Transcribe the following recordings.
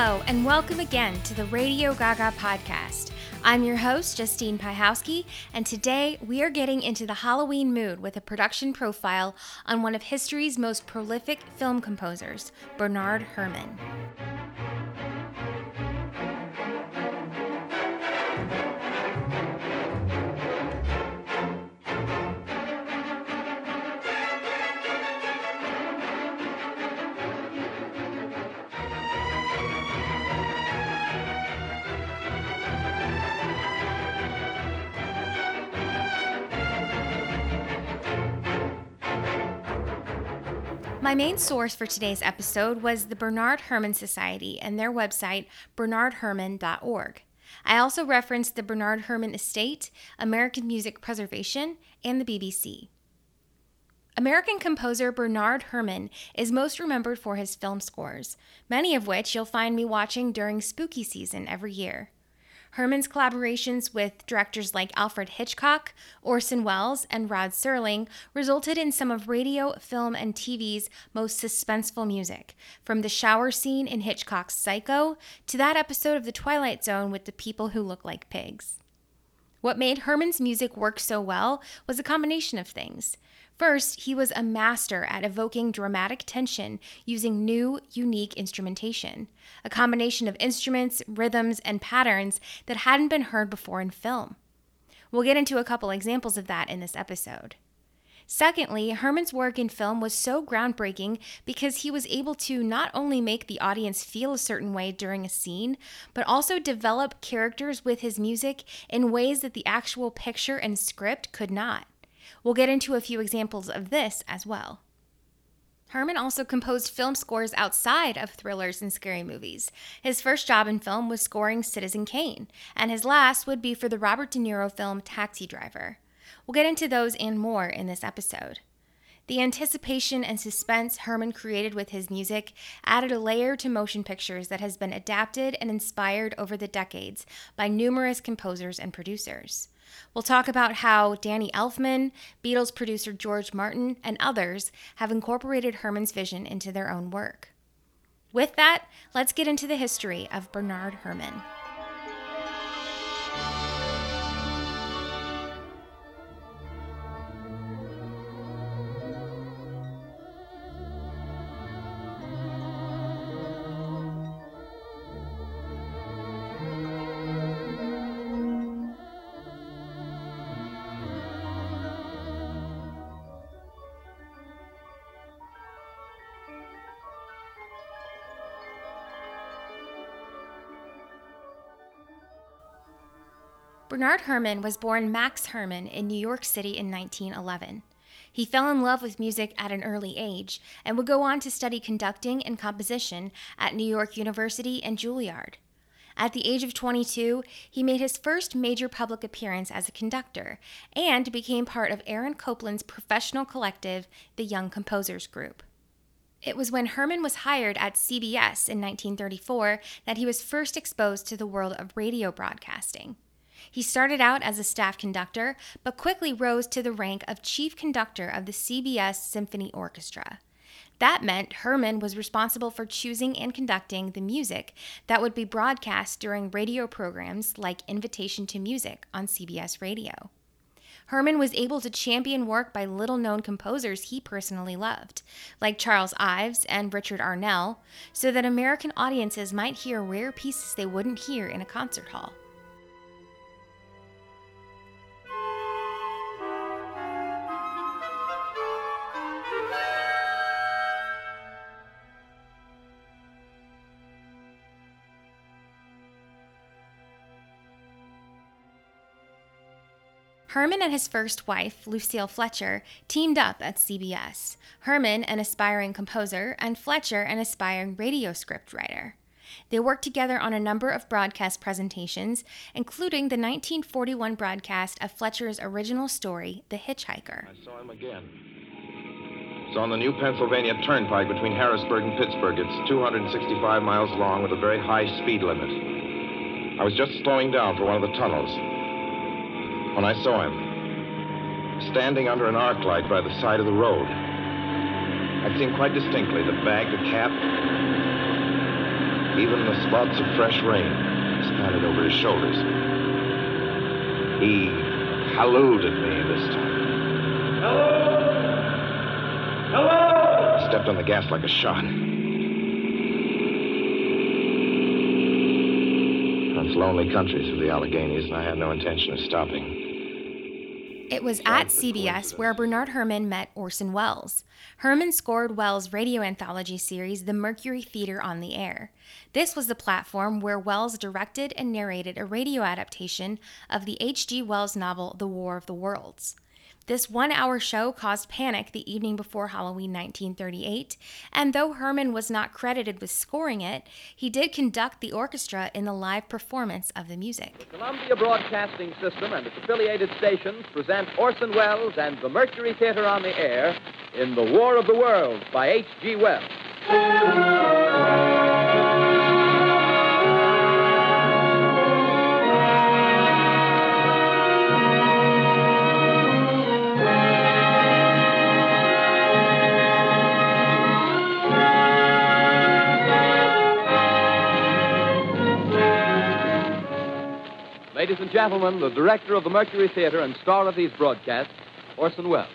Hello, and welcome again to the Radio Gaga podcast. I'm your host, Justine Pajowski, and today we are getting into the Halloween mood with a production profile on one of history's most prolific film composers, Bernard Herrmann. My main source for today's episode was the Bernard Herrmann Society and their website, bernardherrmann.org. I also referenced the Bernard Herrmann Estate, American Music Preservation, and the BBC. American composer Bernard Herrmann is most remembered for his film scores, many of which you'll find me watching during spooky season every year. Herrmann's collaborations with directors like Alfred Hitchcock, Orson Welles, and Rod Serling resulted in some of radio, film, and TV's most suspenseful music, from the shower scene in Hitchcock's Psycho to that episode of The Twilight Zone with the people who look like pigs. What made Herrmann's music work so well was a combination of things. First, he was a master at evoking dramatic tension using new, unique instrumentation, a combination of instruments, rhythms, and patterns that hadn't been heard before in film. We'll get into a couple examples of that in this episode. Secondly, Herrmann's work in film was so groundbreaking because he was able to not only make the audience feel a certain way during a scene, but also develop characters with his music in ways that the actual picture and script could not. We'll get into a few examples of this as well. Herrmann also composed film scores outside of thrillers and scary movies. His first job in film was scoring Citizen Kane, and his last would be for the Robert De Niro film Taxi Driver. We'll get into those and more in this episode. The anticipation and suspense Herrmann created with his music added a layer to motion pictures that has been adapted and inspired over the decades by numerous composers and producers. We'll talk about how Danny Elfman, Beatles producer George Martin, and others have incorporated Herrmann's vision into their own work. With that, let's get into the history of Bernard Herrmann. Bernard Herrmann was born Max Herrmann in New York City in 1911. He fell in love with music at an early age and would go on to study conducting and composition at New York University and Juilliard. At the age of 22, he made his first major public appearance as a conductor and became part of Aaron Copland's professional collective, The Young Composers Group. It was when Herrmann was hired at CBS in 1934 that he was first exposed to the world of radio broadcasting. He started out as a staff conductor, but quickly rose to the rank of chief conductor of the CBS Symphony Orchestra. That meant Herrmann was responsible for choosing and conducting the music that would be broadcast during radio programs like Invitation to Music on CBS Radio. Herrmann was able to champion work by little-known composers he personally loved, like Charles Ives and Richard Arnell, so that American audiences might hear rare pieces they wouldn't hear in a concert hall. Herrmann and his first wife, Lucille Fletcher, teamed up at CBS. Herrmann, an aspiring composer, and Fletcher, an aspiring radio script writer. They worked together on a number of broadcast presentations, including the 1941 broadcast of Fletcher's original story, The Hitchhiker. I saw him again. It's on the new Pennsylvania Turnpike between Harrisburg and Pittsburgh. It's 265 miles long with a very high speed limit. I was just slowing down for one of the tunnels when I saw him, standing under an arc light by the side of the road. I'd seen quite distinctly the bag, the cap, Even the spots of fresh rain spattered over his shoulders. He hallooed at me this time. Hello! Hello! I stepped on the gas like a shot. That's lonely countries of the Alleghenies, and I had no intention of stopping. It was at CBS where Bernard Herrmann met Orson Welles. Herrmann scored Welles' radio anthology series, The Mercury Theater on the Air. This was the platform where Welles directed and narrated a radio adaptation of the H.G. Wells novel, The War of the Worlds. This one-hour show caused panic the evening before Halloween 1938, and though Herrmann was not credited with scoring it, he did conduct the orchestra in the live performance of the music. The Columbia Broadcasting System and its affiliated stations present Orson Welles and the Mercury Theater on the Air in The War of the Worlds by H.G. Wells. Ladies and gentlemen, the director of the Mercury Theater and star of these broadcasts, Orson Welles.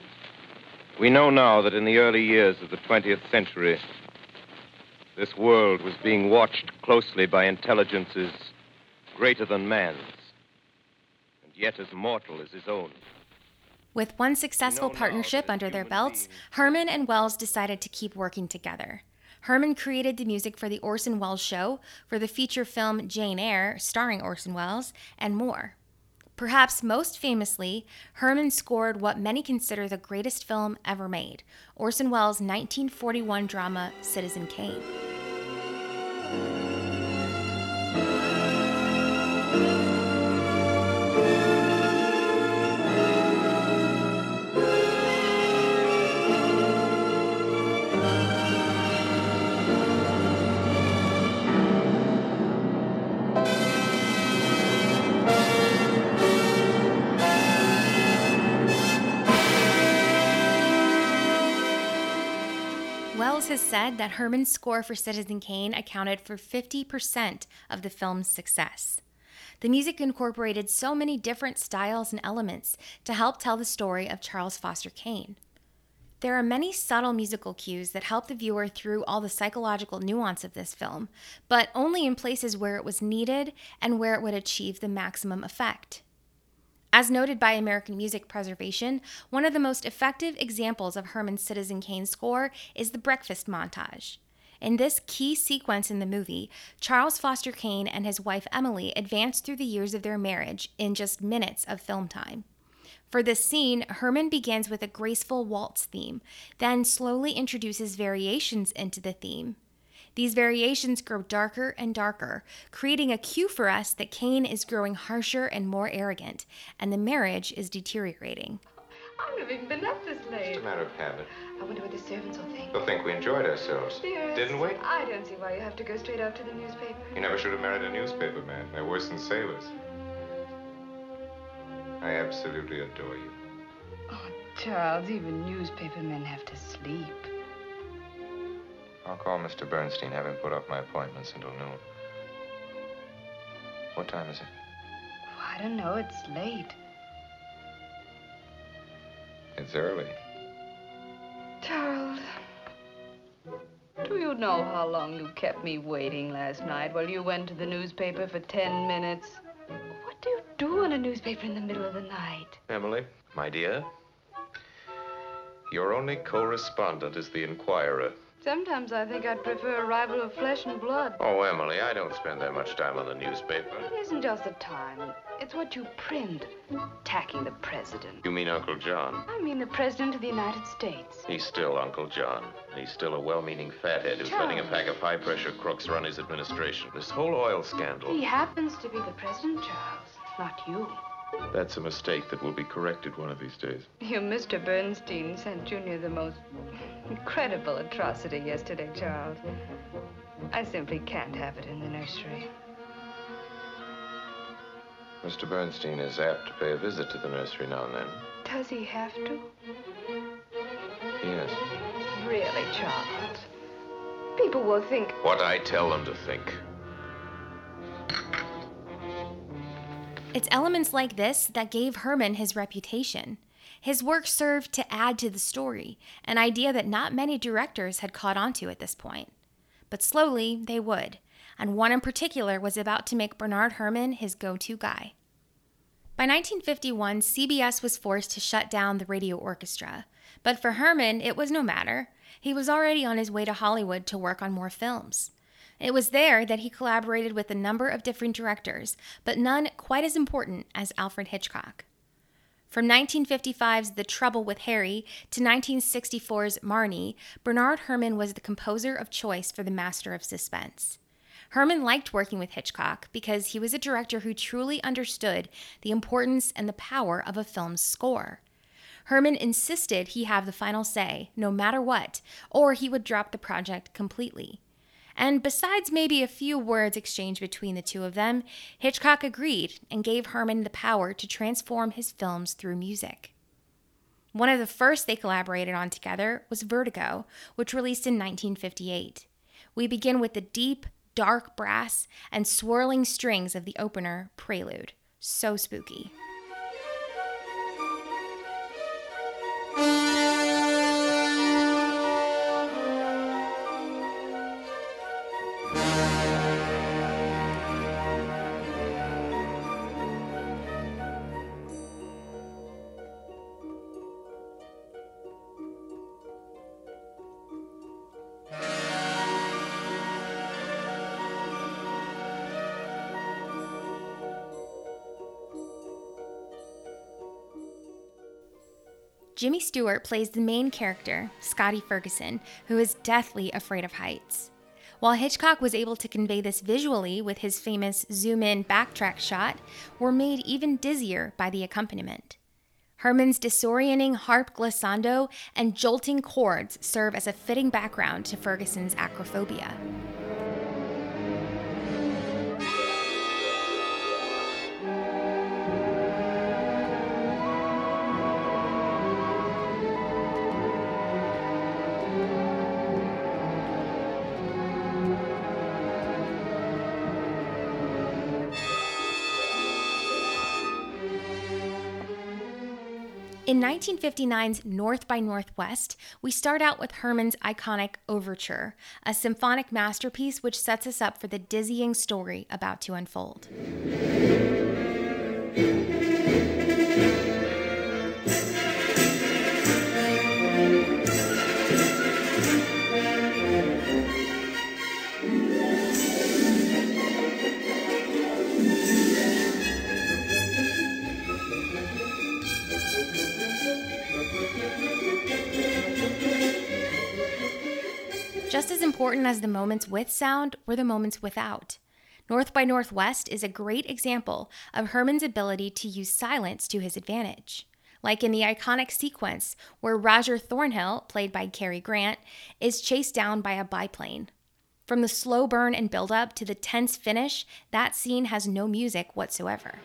We know now that in the early years of the 20th century, this world was being watched closely by intelligences greater than man's, and yet as mortal as his own. With one successful partnership under their belts, Herrmann and Welles decided to keep working together. Herrmann created the music for the Orson Welles Show, for the feature film Jane Eyre, starring Orson Welles, and more. Perhaps most famously, Herrmann scored what many consider the greatest film ever made, Orson Welles' 1941 drama Citizen Kane. Has said that Herrmann's score for Citizen Kane accounted for 50% of the film's success. The music incorporated so many different styles and elements to help tell the story of Charles Foster Kane. There are many subtle musical cues that help the viewer through all the psychological nuance of this film, but only in places where it was needed and where it would achieve the maximum effect. As noted by American Music Preservation, one of the most effective examples of Herrmann's Citizen Kane score is the breakfast montage. In this key sequence in the movie, Charles Foster Kane and his wife Emily advance through the years of their marriage in just minutes of film time. For this scene, Herrmann begins with a graceful waltz theme, then slowly introduces variations into the theme. These variations grow darker and darker, creating a cue for us that Kane is growing harsher and more arrogant, and the marriage is deteriorating. I would have even been up this late. Just a matter of habit. I wonder what the servants will think. They'll think we enjoyed ourselves. Dearest, didn't we? I don't see why you have to go straight after the newspaper. You never should have married a newspaper man. They're worse than sailors. I absolutely adore you. Oh, Charles, even newspaper men have to sleep. I'll call Mr. Bernstein, have him put off my appointments until noon. What time is it? Oh, I don't know. It's late. It's early. Charles, do you know how long you kept me waiting last night while you went to the newspaper for 10 minutes? What do you do on a newspaper in the middle of the night? Emily, my dear, your only correspondent is the Inquirer. Sometimes I think I'd prefer a rival of flesh and blood. Oh, Emily, I don't spend that much time on the newspaper. It isn't just the time. It's what you print. Attacking the president. You mean Uncle John? I mean the president of the United States. He's still Uncle John. He's still a well-meaning fathead who's letting a pack of high-pressure crooks run his administration. This whole oil scandal. He happens to be the president, Charles, not you. That's a mistake that will be corrected one of these days. Your Mr. Bernstein sent Junior the most incredible atrocity yesterday, Charles. I simply can't have it in the nursery. Mr. Bernstein is apt to pay a visit to the nursery now and then. Does he have to? Yes. Really, Charles? People will think... What I tell them to think. It's elements like this that gave Herrmann his reputation. His work served to add to the story, an idea that not many directors had caught onto at this point. But slowly, they would, and one in particular was about to make Bernard Herrmann his go-to guy. By 1951, CBS was forced to shut down the radio orchestra, but for Herrmann, it was no matter. He was already on his way to Hollywood to work on more films. It was there that he collaborated with a number of different directors, but none quite as important as Alfred Hitchcock. From 1955's The Trouble with Harry to 1964's Marnie, Bernard Herrmann was the composer of choice for the master of suspense. Herrmann liked working with Hitchcock because he was a director who truly understood the importance and the power of a film's score. Herrmann insisted he have the final say, no matter what, or he would drop the project completely. And besides maybe a few words exchanged between the two of them, Hitchcock agreed and gave Herrmann the power to transform his films through music. One of the first they collaborated on together was Vertigo, which released in 1958. We begin with the deep, dark brass and swirling strings of the opener, Prelude. So spooky. Jimmy Stewart plays the main character, Scotty Ferguson, who is deathly afraid of heights. While Hitchcock was able to convey this visually with his famous zoom-in backtrack shot, we're made even dizzier by the accompaniment. Herrmann's disorienting harp glissando and jolting chords serve as a fitting background to Ferguson's acrophobia. In 1959's North by Northwest, we start out with Herrmann's iconic Overture, a symphonic masterpiece which sets us up for the dizzying story about to unfold. Just as important as the moments with sound were the moments without. North by Northwest is a great example of Herrmann's ability to use silence to his advantage. Like in the iconic sequence where Roger Thornhill, played by Cary Grant, is chased down by a biplane. From the slow burn and buildup to the tense finish, that scene has no music whatsoever.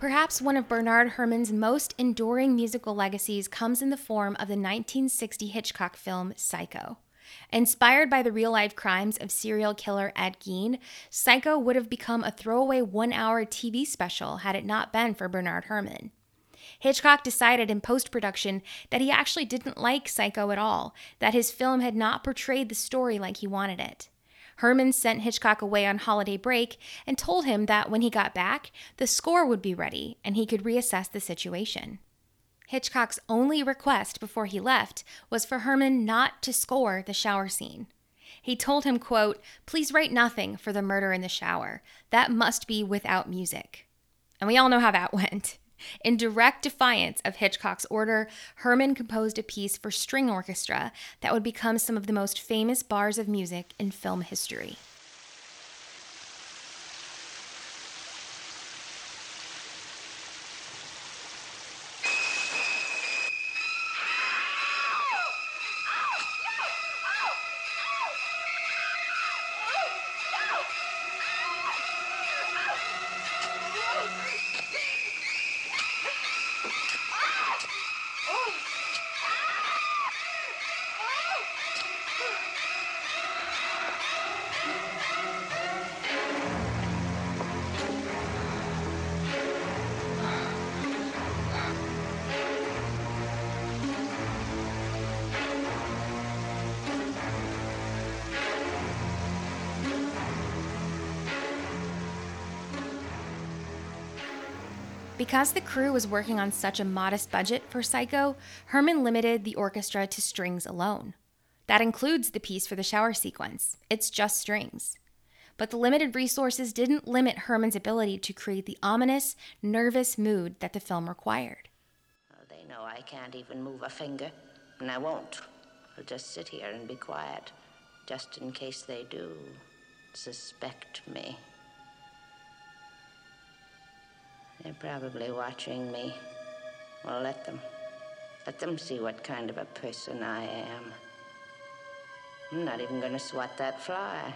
Perhaps one of Bernard Herrmann's most enduring musical legacies comes in the form of the 1960 Hitchcock film Psycho. Inspired by the real-life crimes of serial killer Ed Gein, Psycho would have become a throwaway one-hour TV special had it not been for Bernard Herrmann. Hitchcock decided in post-production that he actually didn't like Psycho at all, that his film had not portrayed the story like he wanted it. Herrmann sent Hitchcock away on holiday break and told him that when he got back, the score would be ready and he could reassess the situation. Hitchcock's only request before he left was for Herrmann not to score the shower scene. He told him, quote, "Please write nothing for the murder in the shower. That must be without music." And we all know how that went. In direct defiance of Hitchcock's order, Herrmann composed a piece for string orchestra that would become some of the most famous bars of music in film history. Because the crew was working on such a modest budget for Psycho, Herrmann limited the orchestra to strings alone. That includes the piece for the shower sequence. It's just strings. But the limited resources didn't limit Herrmann's ability to create the ominous, nervous mood that the film required. Oh, they know I can't even move a finger, and I won't. I'll just sit here and be quiet, just in case they do suspect me. They're probably watching me. Well, let them. Let them see what kind of a person I am. I'm not even going to swat that fly.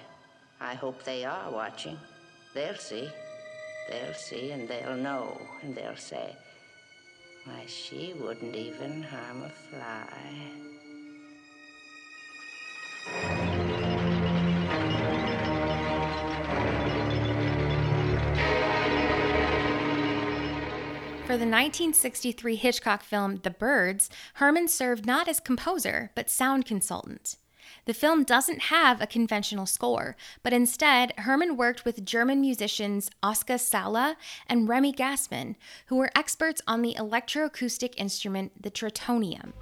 I hope they are watching. They'll see. They'll see, and they'll know. And they'll say, why, she wouldn't even harm a fly. For the 1963 Hitchcock film The Birds, Herrmann served not as composer, but sound consultant. The film doesn't have a conventional score, but instead, Herrmann worked with German musicians Oskar Sala and Remy Gassman, who were experts on the electroacoustic instrument, the tritonium.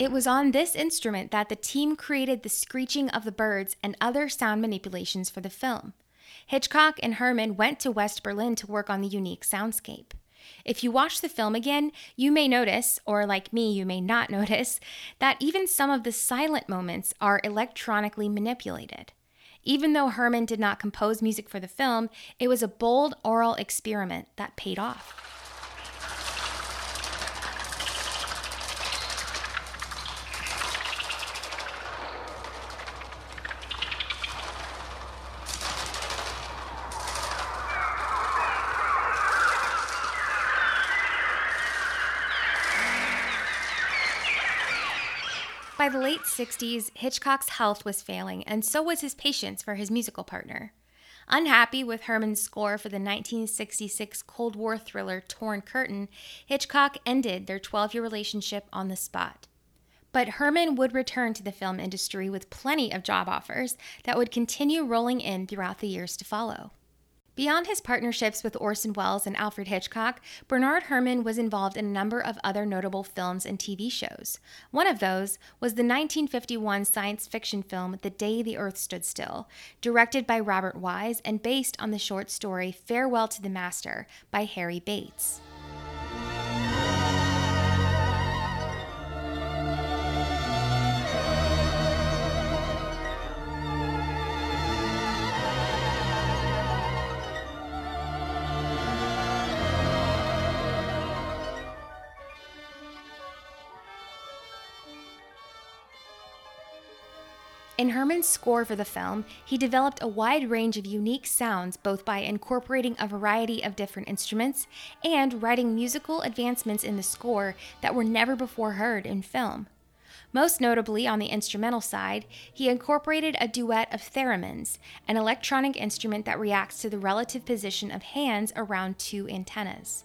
It was on this instrument that the team created the screeching of the birds and other sound manipulations for the film. Hitchcock and Herrmann went to West Berlin to work on the unique soundscape. If you watch the film again, you may notice, or like me, you may not notice, that even some of the silent moments are electronically manipulated. Even though Herrmann did not compose music for the film, it was a bold oral experiment that paid off. By the late 60s, Hitchcock's health was failing, and so was his patience for his musical partner. Unhappy with Herrmann's score for the 1966 Cold War thriller Torn Curtain, Hitchcock ended their 12-year relationship on the spot. But Herrmann would return to the film industry with plenty of job offers that would continue rolling in throughout the years to follow. Beyond his partnerships with Orson Welles and Alfred Hitchcock, Bernard Herrmann was involved in a number of other notable films and TV shows. One of those was the 1951 science fiction film The Day the Earth Stood Still, directed by Robert Wise and based on the short story Farewell to the Master by Harry Bates. In Herrmann's score for the film, he developed a wide range of unique sounds both by incorporating a variety of different instruments and writing musical advancements in the score that were never before heard in film. Most notably on the instrumental side, he incorporated a duet of theremins, an electronic instrument that reacts to the relative position of hands around two antennas.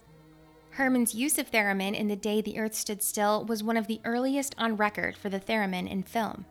Herrmann's use of theremin in The Day the Earth Stood Still was one of the earliest on record for the theremin in film.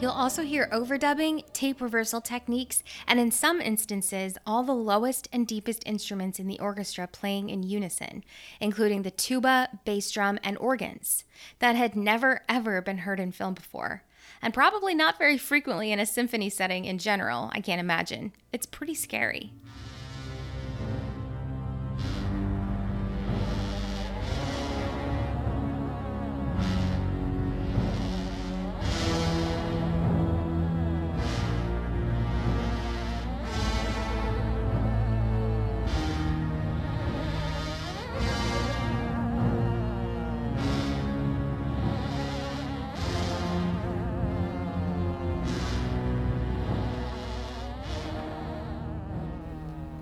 You'll also hear overdubbing, tape reversal techniques, and in some instances, all the lowest and deepest instruments in the orchestra playing in unison, including the tuba, bass drum, and organs that had never, ever been heard in film before, and probably not very frequently in a symphony setting in general, I can't imagine. It's pretty scary.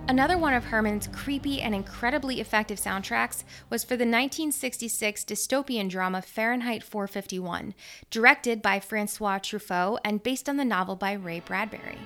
Another one of Herrmann's creepy and incredibly effective soundtracks was for the 1966 dystopian drama Fahrenheit 451, directed by Francois Truffaut and based on the novel by Ray Bradbury.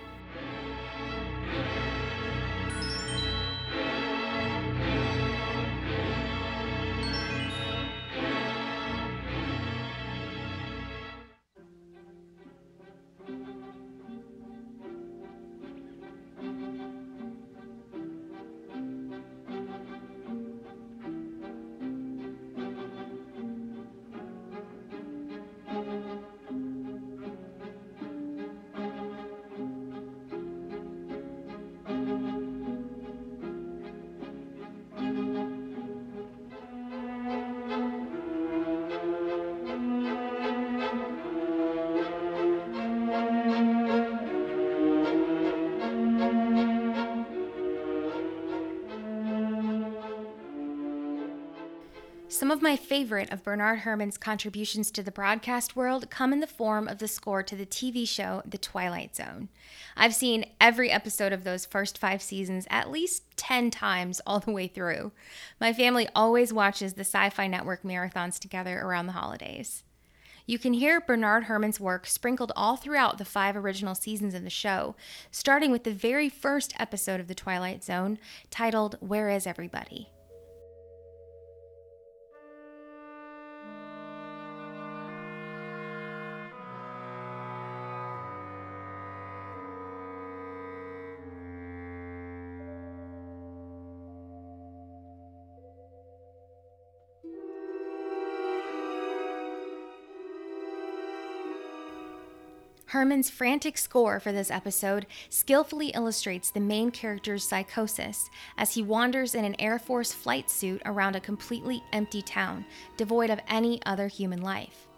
Some of my favorite of Bernard Herrmann's contributions to the broadcast world come in the form of the score to the TV show The Twilight Zone. I've seen every episode of those first 5 seasons at least 10 times all the way through. My family always watches the Sci-Fi Network marathons together around the holidays. You can hear Bernard Herrmann's work sprinkled all throughout the 5 original seasons of the show, starting with the very first episode of The Twilight Zone, titled Where Is Everybody? Herrmann's frantic score for this episode skillfully illustrates the main character's psychosis as he wanders in an Air Force flight suit around a completely empty town, devoid of any other human life.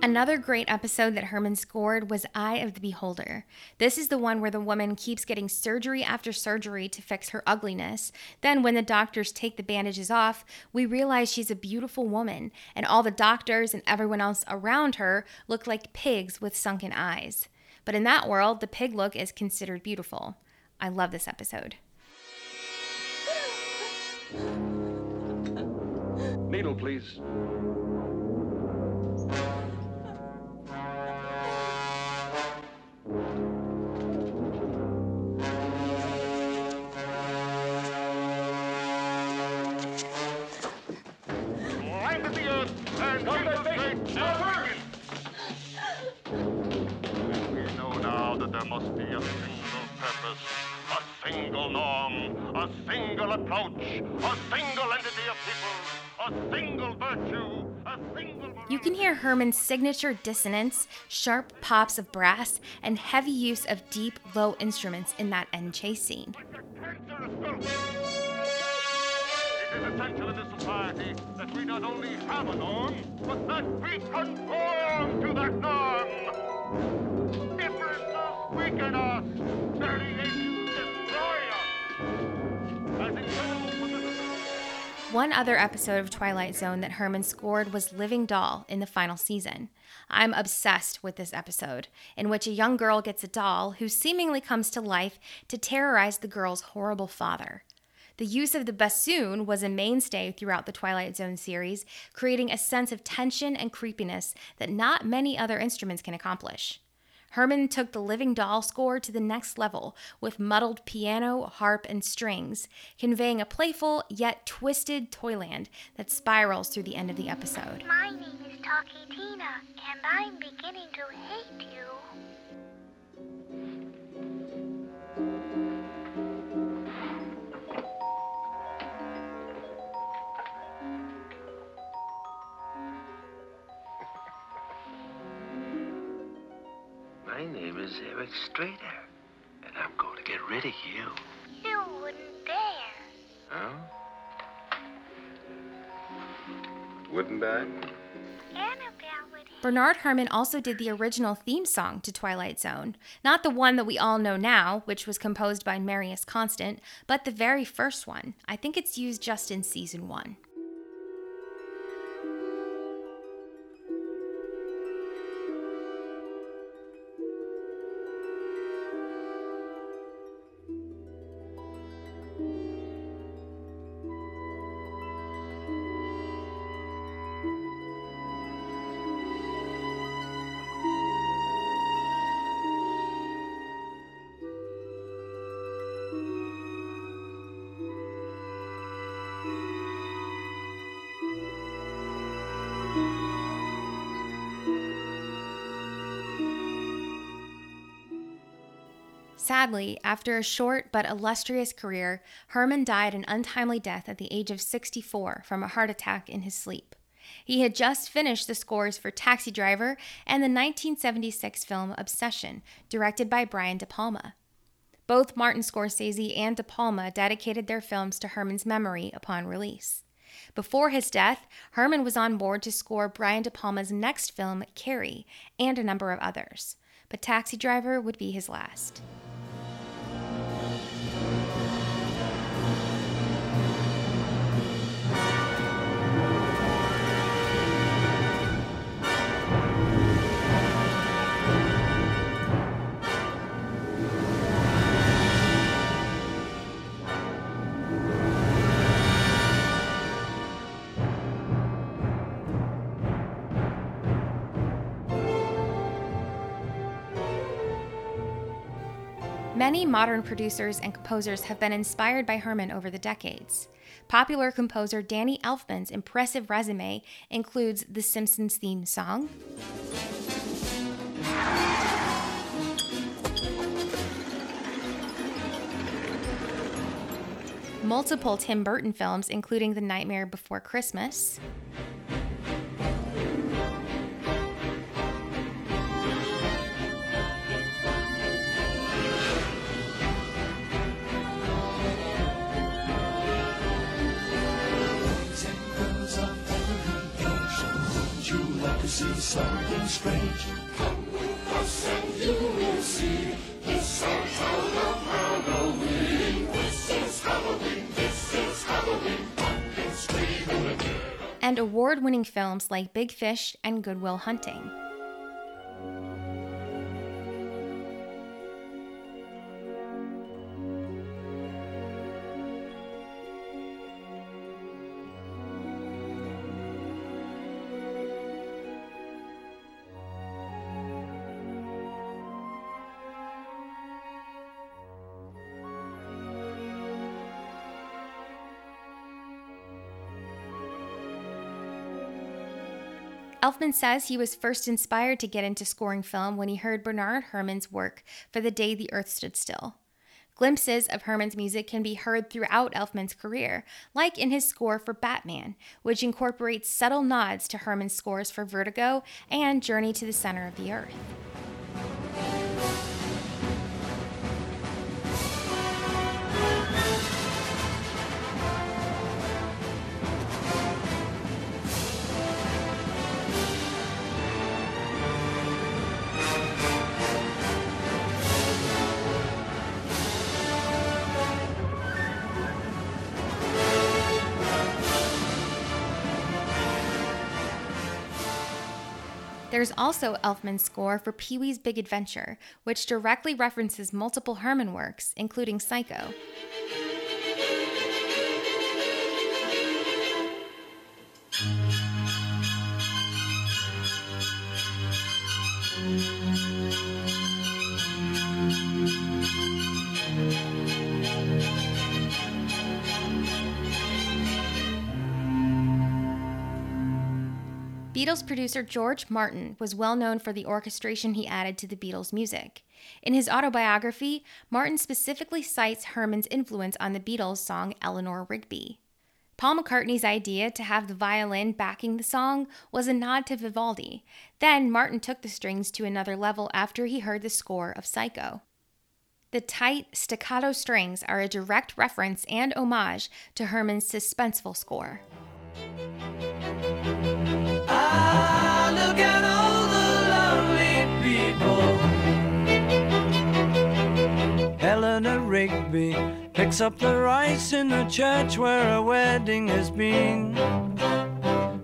Another great episode that Herrmann scored was Eye of the Beholder. This is the one where the woman keeps getting surgery after surgery to fix her ugliness. Then when the doctors take the bandages off, we realize she's a beautiful woman, and all the doctors and everyone else around her look like pigs with sunken eyes. But in that world, the pig look is considered beautiful. I love this episode. Needle, please. You can hear Herrmann's signature dissonance, sharp pops of brass, and heavy use of deep, low instruments in that end chase scene. It is essential in this society that we not only have a norm, but that we conform to that norm. Differences weaken us, variations destroy us. One other episode of Twilight Zone that Herrmann scored was Living Doll in the final season. I'm obsessed with this episode, in which a young girl gets a doll who seemingly comes to life to terrorize the girl's horrible father. The use of the bassoon was a mainstay throughout the Twilight Zone series, creating a sense of tension and creepiness that not many other instruments can accomplish. Herrmann took the Living Doll score to the next level with muddled piano, harp, and strings, conveying a playful yet twisted Toyland that spirals through the end of the episode. My name is Talkie Tina, and I'm beginning to hate you. My name is Eric Strader, and I'm going to get rid of you. You wouldn't dare. Huh? Wouldn't I? Annabelle would. Bernard Herrmann also did the original theme song to Twilight Zone. Not the one that we all know now, which was composed by Marius Constant, but the very first one. I think it's used just in season 1. Sadly, after a short but illustrious career, Herrmann died an untimely death at the age of 64 from a heart attack in his sleep. He had just finished the scores for Taxi Driver and the 1976 film Obsession, directed by Brian De Palma. Both Martin Scorsese and De Palma dedicated their films to Herrmann's memory upon release. Before his death, Herrmann was on board to score Brian De Palma's next film, Carrie, and a number of others. But Taxi Driver would be his last. Many modern producers and composers have been inspired by Herrmann over the decades. Popular composer Danny Elfman's impressive resume includes The Simpsons theme song, multiple Tim Burton films including The Nightmare Before Christmas, something strange. Come with us and you will see. It's our town of Halloween. This is Halloween. This is Halloween. Pumpkin scream in the air. And award-winning films like Big Fish and Good Will Hunting. Elfman says he was first inspired to get into scoring film when he heard Bernard Herrmann's work for The Day the Earth Stood Still. Glimpses of Herrmann's music can be heard throughout Elfman's career, like in his score for Batman, which incorporates subtle nods to Herrmann's scores for Vertigo and Journey to the Center of the Earth. There's also Elfman's score for Pee-wee's Big Adventure, which directly references multiple Herrmann works, including Psycho. Beatles producer George Martin was well known for the orchestration he added to the Beatles' music. In his autobiography, Martin specifically cites Herrmann's influence on the Beatles' song Eleanor Rigby. Paul McCartney's idea to have the violin backing the song was a nod to Vivaldi. Then Martin took the strings to another level after he heard the score of Psycho. The tight, staccato strings are a direct reference and homage to Herrmann's suspenseful score. Ah, look at all the lovely people. Eleanor Rigby picks up the rice in the church where a wedding has been.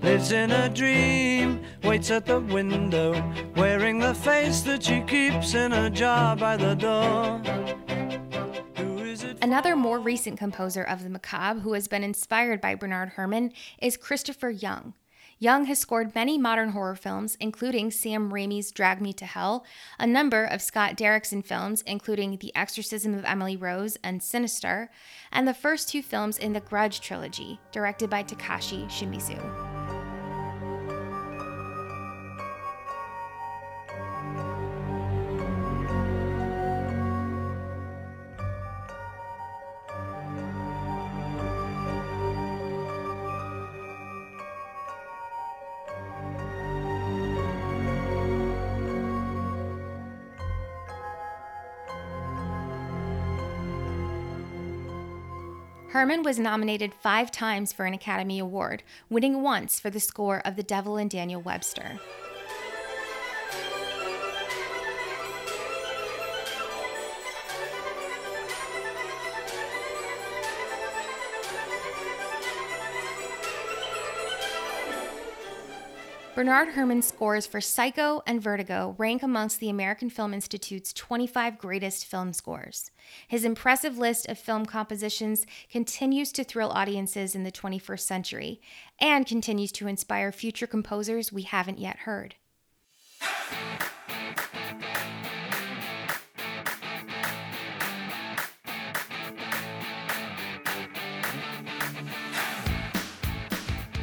Lives in a dream, waits at the window, wearing the face that she keeps in a jar by the door. Another more recent composer of the macabre who has been inspired by Bernard Herrmann is Christopher Young. Young has scored many modern horror films, including Sam Raimi's Drag Me to Hell, a number of Scott Derrickson films, including The Exorcism of Emily Rose and Sinister, and the first two films in the Grudge trilogy, directed by Takashi Shimizu. Herrmann was nominated 5 times for an Academy Award, winning once for the score of The Devil and Daniel Webster. Bernard Herrmann's scores for Psycho and Vertigo rank amongst the American Film Institute's 25 greatest film scores. His impressive list of film compositions continues to thrill audiences in the 21st century and continues to inspire future composers we haven't yet heard.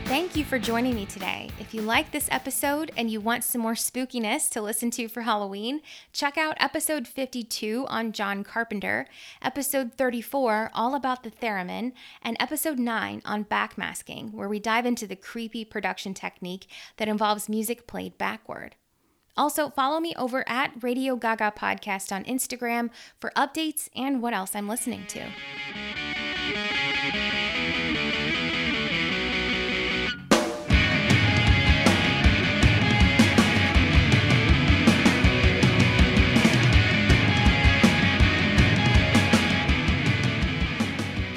Thank you for joining me today. If you like this episode and you want some more spookiness to listen to for Halloween, check out episode 52 on John Carpenter, episode 34 all about the theremin, and episode 9 on backmasking, where we dive into the creepy production technique that involves music played backward. Also, follow me over at Radio Gaga Podcast on Instagram for updates and what else I'm listening to.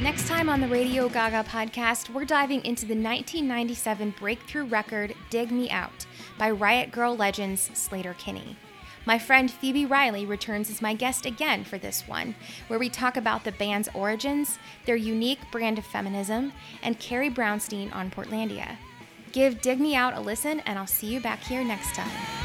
Next time on the Radio Gaga podcast, we're diving into the 1997 breakthrough record Dig Me Out by Riot Grrrl legends Slater Kinney. My friend Phoebe Riley returns as my guest again for this one, where we talk about the band's origins, their unique brand of feminism, and Carrie Brownstein on Portlandia. Give Dig Me Out a listen, and I'll see you back here next time.